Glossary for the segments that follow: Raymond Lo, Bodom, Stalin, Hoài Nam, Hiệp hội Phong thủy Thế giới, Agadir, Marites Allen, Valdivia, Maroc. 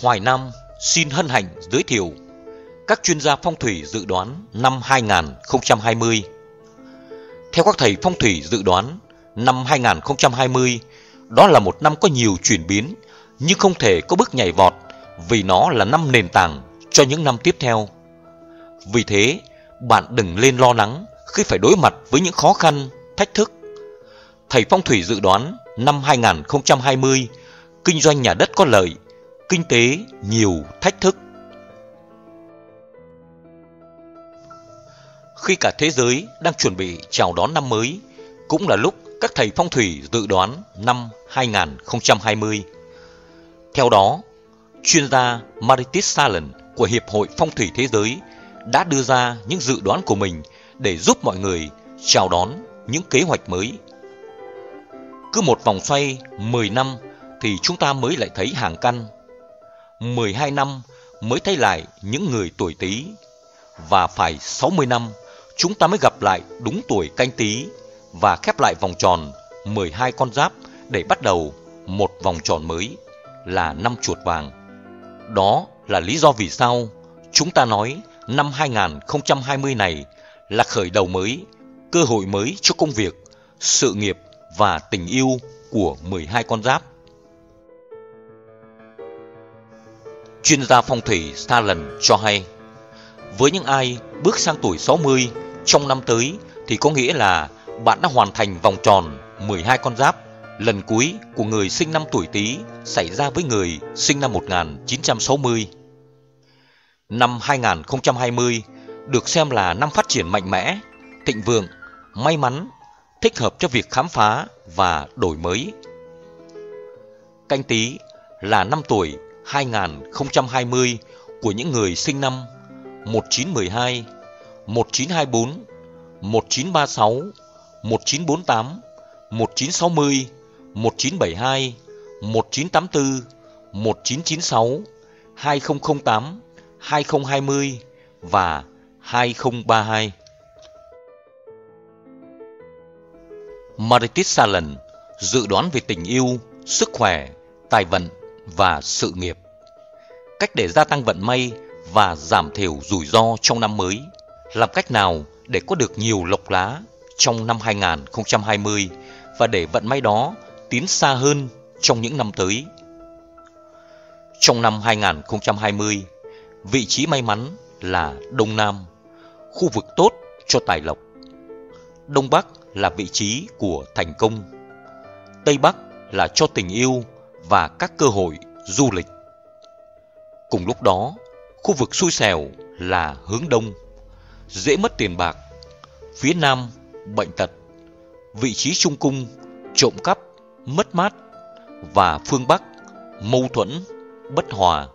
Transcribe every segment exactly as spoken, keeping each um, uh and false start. Hoài Nam xin hân hạnh giới thiệu các chuyên gia phong thủy dự đoán năm hai nghìn không trăm hai mươi. Theo các thầy phong thủy dự đoán, năm hai nghìn không trăm hai mươi đó là một năm có nhiều chuyển biến nhưng không thể có bước nhảy vọt vì nó là năm nền tảng cho những năm tiếp theo. Vì thế, bạn đừng nên lo lắng khi phải đối mặt với những khó khăn, thách thức. Thầy phong thủy dự đoán năm hai nghìn không trăm hai mươi, kinh doanh nhà đất có lợi, kinh tế nhiều thách thức. Khi cả thế giới đang chuẩn bị chào đón năm mới, cũng là lúc các thầy phong thủy dự đoán năm hai nghìn không trăm hai mươi. Theo đó, chuyên gia Marites Allen của Hiệp hội Phong thủy Thế giới đã đưa ra những dự đoán của mình để giúp mọi người chào đón những kế hoạch mới. Cứ một vòng xoay mười năm thì chúng ta mới lại thấy hàng Căn, mười hai năm mới thấy lại những người tuổi Tý, và phải sáu mươi năm chúng ta mới gặp lại đúng tuổi Canh Tý và khép lại vòng tròn mười hai con giáp để bắt đầu một vòng tròn mới là năm chuột vàng. Đó là lý do vì sao chúng ta nói năm hai nghìn không trăm hai mươi này là khởi đầu mới, cơ hội mới cho công việc, sự nghiệp và tình yêu của mười hai con giáp. Chuyên gia phong thủy Stalin cho hay, với những ai bước sang tuổi sáu mươi trong năm tới thì có nghĩa là bạn đã hoàn thành vòng tròn mười hai con giáp lần cuối của người sinh năm tuổi Tý xảy ra với người sinh năm một nghìn chín trăm sáu mươi. Năm hai nghìn không trăm hai mươi được xem là năm phát triển mạnh mẽ, thịnh vượng, may mắn, thích hợp cho việc khám phá và đổi mới. Canh Tý là năm tuổi hai nghìn không trăm hai mươi của những người sinh năm một nghìn chín trăm mười hai, một nghìn chín trăm hai mươi tư, một nghìn chín trăm ba mươi sáu, một nghìn chín trăm bốn mươi tám, một nghìn chín trăm sáu mươi, một nghìn chín trăm bảy mươi hai, một nghìn chín trăm tám mươi tư, một nghìn chín trăm chín mươi sáu, hai nghìn không tám, hai nghìn không hai mươi và hai nghìn không ba hai. Marites Allen dự đoán về tình yêu, sức khỏe, tài vận và sự nghiệp. Cách để gia tăng vận may và giảm thiểu rủi ro trong năm mới. Làm cách nào để có được nhiều lộc lá trong năm hai nghìn không trăm hai mươi và để vận may đó tiến xa hơn trong những năm tới. Trong năm hai nghìn không trăm hai mươi, vị trí may mắn là Đông Nam, khu vực tốt cho tài lộc. Đông Bắc là vị trí của thành công. Tây Bắc là cho tình yêu và các cơ hội du lịch. Cùng lúc đó, khu vực xui xẻo là hướng Đông, dễ mất tiền bạc. Phía Nam, bệnh tật. Vị trí trung cung, trộm cắp, mất mát. Và phương Bắc, mâu thuẫn, bất hòa.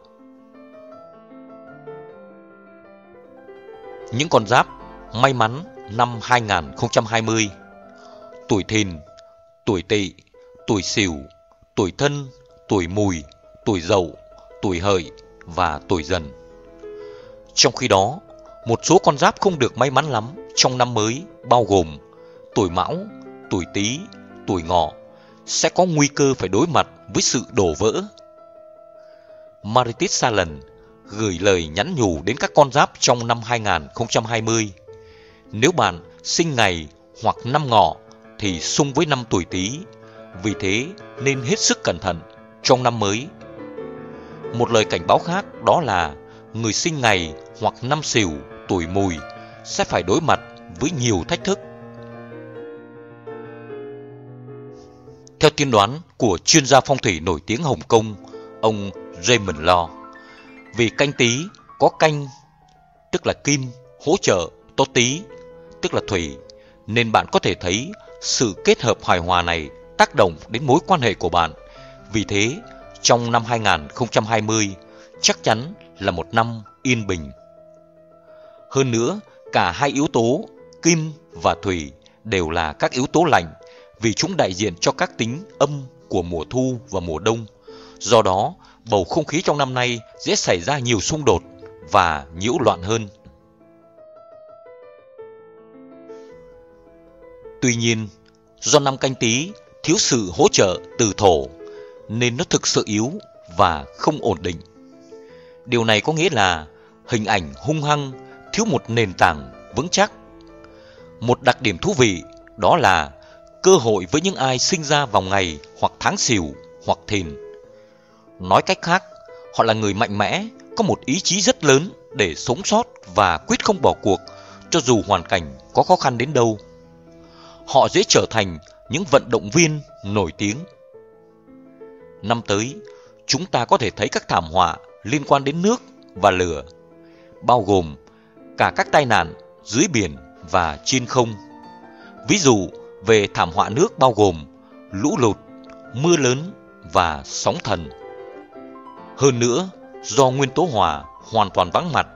Những con giáp may mắn năm hai nghìn không trăm hai mươi: tuổi Thìn, tuổi Tỵ, tuổi Sửu, tuổi Thân, tuổi Mùi, tuổi Dậu, tuổi Hợi và tuổi Dần. Trong khi đó, một số con giáp không được may mắn lắm trong năm mới bao gồm tuổi Mão, tuổi Tý, tuổi Ngọ sẽ có nguy cơ phải đối mặt với sự đổ vỡ. Marites Allen gửi lời nhắn nhủ đến các con giáp trong năm hai nghìn không trăm hai mươi. Nếu bạn sinh ngày hoặc năm Ngọ thì xung với năm tuổi Tý, vì thế nên hết sức cẩn thận trong năm mới. Một lời cảnh báo khác đó là người sinh ngày hoặc năm Sửu, tuổi Mùi sẽ phải đối mặt với nhiều thách thức. Theo tiên đoán của chuyên gia phong thủy nổi tiếng Hồng Kông, ông Raymond Lo, vì Canh Tý có Canh, tức là Kim, hỗ trợ cho Tý, tức là Thủy, nên bạn có thể thấy sự kết hợp hài hòa này tác động đến mối quan hệ của bạn. Vì thế, trong năm hai nghìn không trăm hai mươi chắc chắn là một năm yên bình. Hơn nữa, cả hai yếu tố Kim và Thủy đều là các yếu tố lạnh vì chúng đại diện cho các tính âm của mùa thu và mùa đông. Do đó, bầu không khí trong năm nay dễ xảy ra nhiều xung đột và nhiễu loạn hơn. Tuy nhiên, do năm Canh Tý thiếu sự hỗ trợ từ Thổ nên nó thực sự yếu và không ổn định. Điều này có nghĩa là hình ảnh hung hăng, thiếu một nền tảng vững chắc. Một đặc điểm thú vị đó là cơ hội với những ai sinh ra vào ngày hoặc tháng Sửu hoặc Thìn. Nói cách khác, họ là người mạnh mẽ, có một ý chí rất lớn để sống sót và quyết không bỏ cuộc cho dù hoàn cảnh có khó khăn đến đâu. Họ dễ trở thành những vận động viên nổi tiếng. Năm tới, chúng ta có thể thấy các thảm họa liên quan đến nước và lửa, bao gồm cả các tai nạn dưới biển và trên không. Ví dụ về thảm họa nước bao gồm lũ lụt, mưa lớn và sóng thần. Hơn nữa, do nguyên tố hỏa hoàn toàn vắng mặt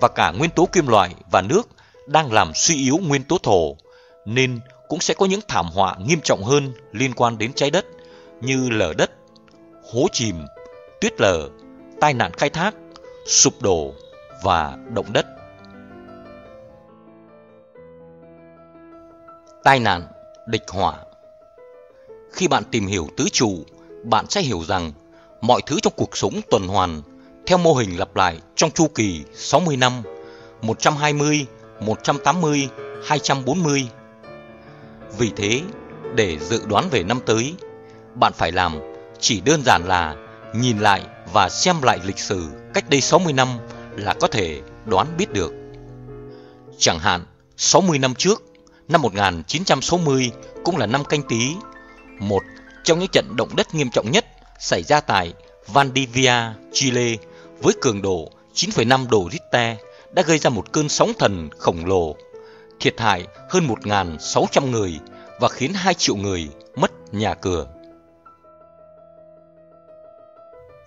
và cả nguyên tố kim loại và nước đang làm suy yếu nguyên tố thổ, nên cũng sẽ có những thảm họa nghiêm trọng hơn liên quan đến trái đất như lở đất, hố chìm, tuyết lở, tai nạn khai thác, sụp đổ và động đất. Tai nạn địch hỏa. Khi bạn tìm hiểu tứ trụ, bạn sẽ hiểu rằng mọi thứ trong cuộc sống tuần hoàn theo mô hình lặp lại trong chu kỳ sáu mươi năm, một trăm hai mươi, một trăm tám mươi, hai trăm bốn mươi. Vì thế, để dự đoán về năm tới, bạn phải làm chỉ đơn giản là nhìn lại và xem lại lịch sử cách đây sáu mươi năm là có thể đoán biết được. Chẳng hạn, sáu mươi năm trước, năm một nghìn chín trăm sáu mươi cũng là năm Canh Tý, một trong những trận động đất nghiêm trọng nhất xảy ra tại Valdivia, Chile với cường độ chín phẩy năm độ Richter đã gây ra một cơn sóng thần khổng lồ, thiệt hại hơn một nghìn sáu trăm người và khiến hai triệu người mất nhà cửa.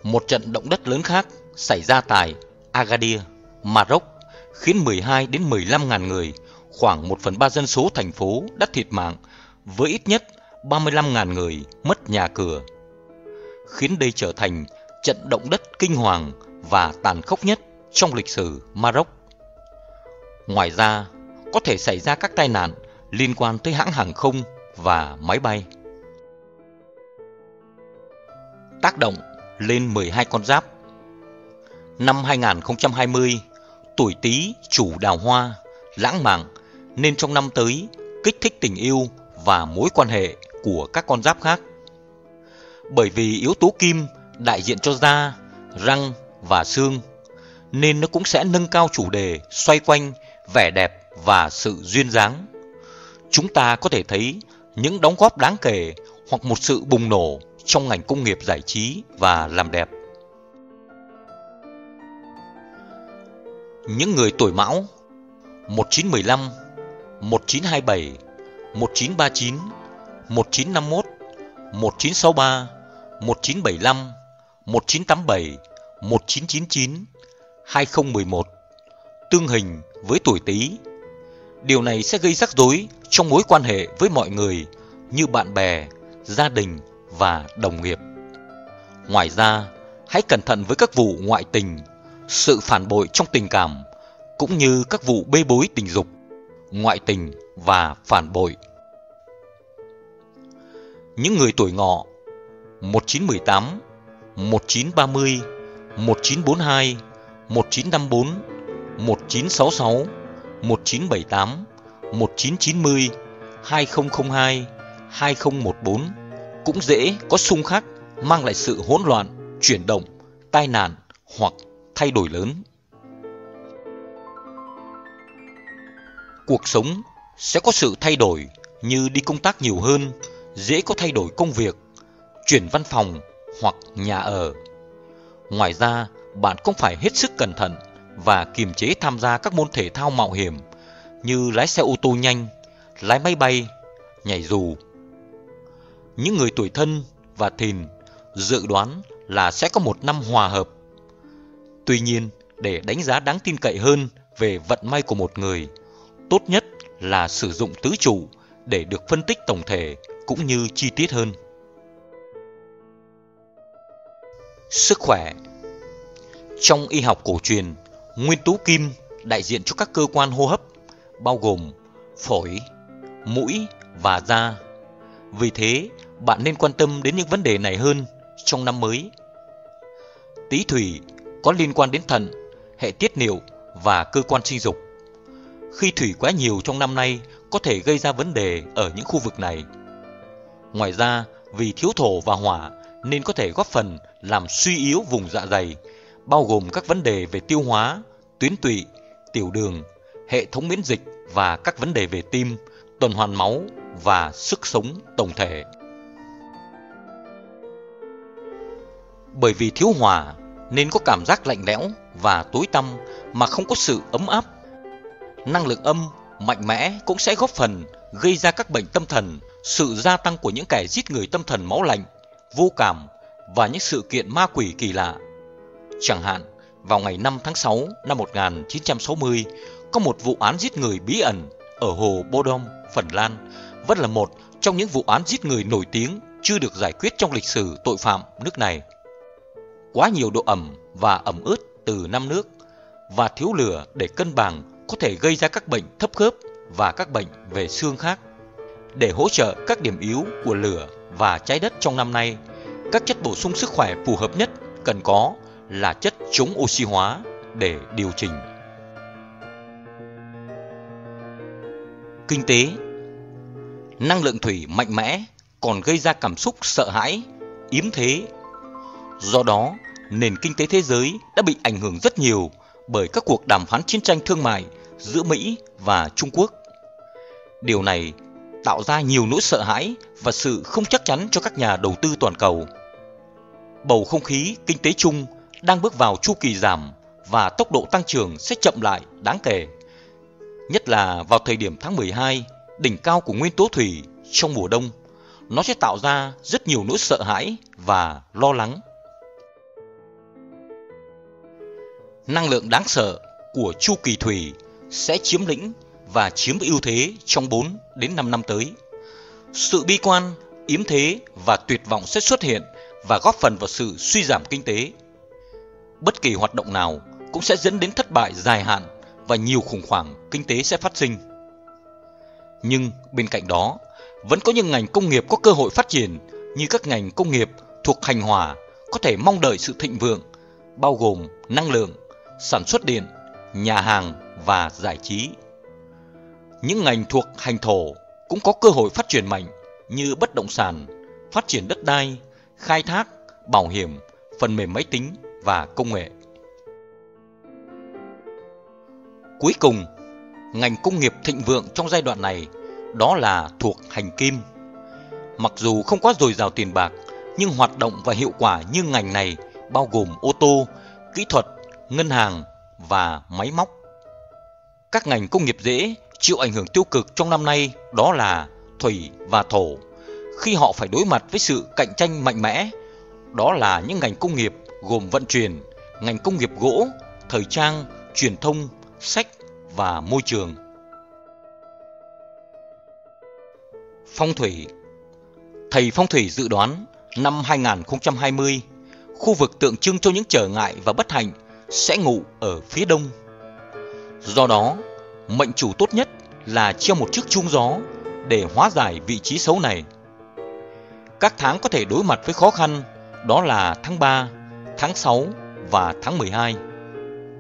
Một trận động đất lớn khác xảy ra tại Agadir, Maroc, khiến mười hai đến mười lăm nghìn người, khoảng một phần ba dân số thành phố đã thiệt mạng với ít nhất ba mươi lăm nghìn người mất nhà cửa, khiến đây trở thành trận động đất kinh hoàng và tàn khốc nhất trong lịch sử Maroc. Ngoài ra, có thể xảy ra các tai nạn liên quan tới hãng hàng không và máy bay. Tác động lên mười hai con giáp. Năm hai nghìn không trăm hai mươi, tuổi Tý chủ đào hoa, lãng mạn, nên trong năm tới kích thích tình yêu và mối quan hệ của các con giáp khác. Bởi vì yếu tố kim đại diện cho da, răng và xương, nên nó cũng sẽ nâng cao chủ đề xoay quanh vẻ đẹp và sự duyên dáng. Chúng ta có thể thấy những đóng góp đáng kể hoặc một sự bùng nổ trong ngành công nghiệp giải trí và làm đẹp. Những người tuổi Mão một chín một năm, một chín hai bảy, một chín ba chín, một chín năm mốt, một chín sáu ba, một chín bảy lăm, một chín tám bảy, một chín chín chín, hai không một một tương hình với tuổi Tý. Điều này sẽ gây rắc rối trong mối quan hệ với mọi người như bạn bè, gia đình và đồng nghiệp. Ngoài ra, hãy cẩn thận với các vụ ngoại tình, sự phản bội trong tình cảm, cũng như các vụ bê bối tình dục, ngoại tình và phản bội. Những người tuổi Ngọ một chín một tám, một chín ba mươi, một chín bốn hai, một chín năm bốn, một chín sáu sáu, một chín bảy tám, một chín chín mươi, hai không không hai, hai không một bốn cũng dễ có xung khắc mang lại sự hỗn loạn, chuyển động, tai nạn hoặc thay đổi lớn. Cuộc sống sẽ có sự thay đổi như đi công tác nhiều hơn, dễ có thay đổi công việc, chuyển văn phòng hoặc nhà ở. Ngoài ra, bạn cũng phải hết sức cẩn thận và kiềm chế tham gia các môn thể thao mạo hiểm như lái xe ô tô nhanh, lái máy bay, nhảy dù. Những người tuổi Thân và Thìn dự đoán là sẽ có một năm hòa hợp. Tuy nhiên, để đánh giá đáng tin cậy hơn về vận may của một người, tốt nhất là sử dụng tứ trụ để được phân tích tổng thể cũng như chi tiết hơn. Sức khỏe. Trong y học cổ truyền, nguyên tố kim đại diện cho các cơ quan hô hấp, bao gồm phổi, mũi và da. Vì thế, bạn nên quan tâm đến những vấn đề này hơn trong năm mới. Tý Thủy có liên quan đến thận, hệ tiết niệu và cơ quan sinh dục. Khi thủy quá nhiều trong năm nay có thể gây ra vấn đề ở những khu vực này. Ngoài ra, vì thiếu thổ và hỏa nên có thể góp phần làm suy yếu vùng dạ dày, bao gồm các vấn đề về tiêu hóa, tuyến tụy, tiểu đường, hệ thống miễn dịch và các vấn đề về tim, tuần hoàn máu và sức sống tổng thể. Bởi vì thiếu hỏa nên có cảm giác lạnh lẽo và tối tăm mà không có sự ấm áp. Năng lượng âm mạnh mẽ cũng sẽ góp phần gây ra các bệnh tâm thần, sự gia tăng của những kẻ giết người tâm thần máu lạnh, vô cảm và những sự kiện ma quỷ kỳ lạ. Chẳng hạn, vào ngày năm tháng sáu năm một nghìn chín trăm sáu mươi, có một vụ án giết người bí ẩn ở hồ Bodom, Phần Lan, vẫn là một trong những vụ án giết người nổi tiếng chưa được giải quyết trong lịch sử tội phạm nước này. Quá nhiều độ ẩm và ẩm ướt từ năm nước và thiếu lửa để cân bằng có thể gây ra các bệnh thấp khớp và các bệnh về xương khác. Để hỗ trợ các điểm yếu của lửa và trái đất trong năm nay, các chất bổ sung sức khỏe phù hợp nhất cần có là chất chống oxy hóa để điều chỉnh. Kinh tế. Năng lượng thủy mạnh mẽ còn gây ra cảm xúc sợ hãi, yếm thế. Do đó, nền kinh tế thế giới đã bị ảnh hưởng rất nhiều bởi các cuộc đàm phán chiến tranh thương mại giữa Mỹ và Trung Quốc. Điều này tạo ra nhiều nỗi sợ hãi và sự không chắc chắn cho các nhà đầu tư toàn cầu. Bầu không khí kinh tế chung đang bước vào chu kỳ giảm và tốc độ tăng trưởng sẽ chậm lại đáng kể, nhất là vào thời điểm tháng mười hai, đỉnh cao của nguyên tố thủy trong mùa đông. Nó sẽ tạo ra rất nhiều nỗi sợ hãi và lo lắng. Năng lượng đáng sợ của chu kỳ thủy sẽ chiếm lĩnh và chiếm ưu thế trong bốn đến năm năm tới. Sự bi quan, yếm thế và tuyệt vọng sẽ xuất hiện và góp phần vào sự suy giảm kinh tế. Bất kỳ hoạt động nào cũng sẽ dẫn đến thất bại dài hạn và nhiều khủng hoảng kinh tế sẽ phát sinh. Nhưng bên cạnh đó, vẫn có những ngành công nghiệp có cơ hội phát triển như các ngành công nghiệp thuộc hành hỏa có thể mong đợi sự thịnh vượng, bao gồm năng lượng, sản xuất điện, nhà hàng và giải trí. Những ngành thuộc hành thổ cũng có cơ hội phát triển mạnh như bất động sản, phát triển đất đai, khai thác, bảo hiểm, phần mềm máy tính và công nghệ. Cuối cùng, ngành công nghiệp thịnh vượng trong giai đoạn này đó là thuộc hành kim. Mặc dù không quá dồi dào tiền bạc, nhưng hoạt động và hiệu quả như ngành này bao gồm ô tô, kỹ thuật, ngân hàng và máy móc. Các ngành công nghiệp dễ chịu ảnh hưởng tiêu cực trong năm nay đó là thủy và thổ, khi họ phải đối mặt với sự cạnh tranh mạnh mẽ. Đó là những ngành công nghiệp gồm vận chuyển, ngành công nghiệp gỗ, thời trang, truyền thông, sách và môi trường. Phong thủy. Thầy phong thủy dự đoán năm hai nghìn không trăm hai mươi, khu vực tượng trưng cho những trở ngại và bất hạnh sẽ ngụ ở phía đông. Do đó, mệnh chủ tốt nhất là treo một chiếc chuông gió để hóa giải vị trí xấu này. Các tháng có thể đối mặt với khó khăn đó là tháng ba, tháng sáu và tháng mười hai.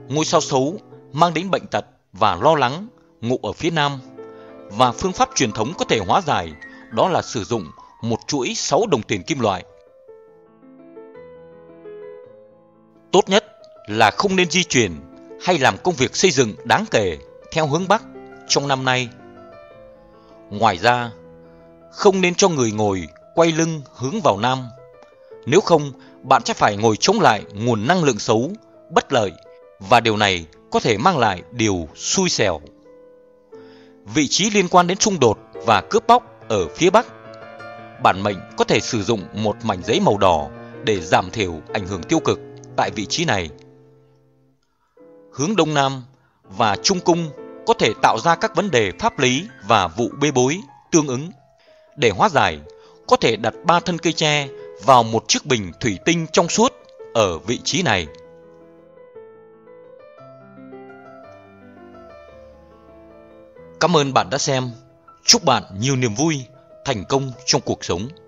Ngôi sao xấu mang đến bệnh tật và lo lắng ngụ ở phía nam. Và phương pháp truyền thống có thể hóa giải đó là sử dụng một chuỗi sáu đồng tiền kim loại. Tốt nhất là không nên di chuyển hay làm công việc xây dựng đáng kể theo hướng bắc trong năm nay. Ngoài ra, không nên cho người ngồi quay lưng hướng vào nam. Nếu không, bạn sẽ phải ngồi chống lại nguồn năng lượng xấu, bất lợi và điều này có thể mang lại điều xui xẻo. Vị trí liên quan đến xung đột và cướp bóc ở phía bắc. Bản mệnh có thể sử dụng một mảnh giấy màu đỏ để giảm thiểu ảnh hưởng tiêu cực tại vị trí này. Hướng đông nam và trung cung có thể tạo ra các vấn đề pháp lý và vụ bê bối tương ứng. Để hóa giải, có thể đặt ba thân cây tre vào một chiếc bình thủy tinh trong suốt ở vị trí này. Cảm ơn bạn đã xem. Chúc bạn nhiều niềm vui, thành công trong cuộc sống.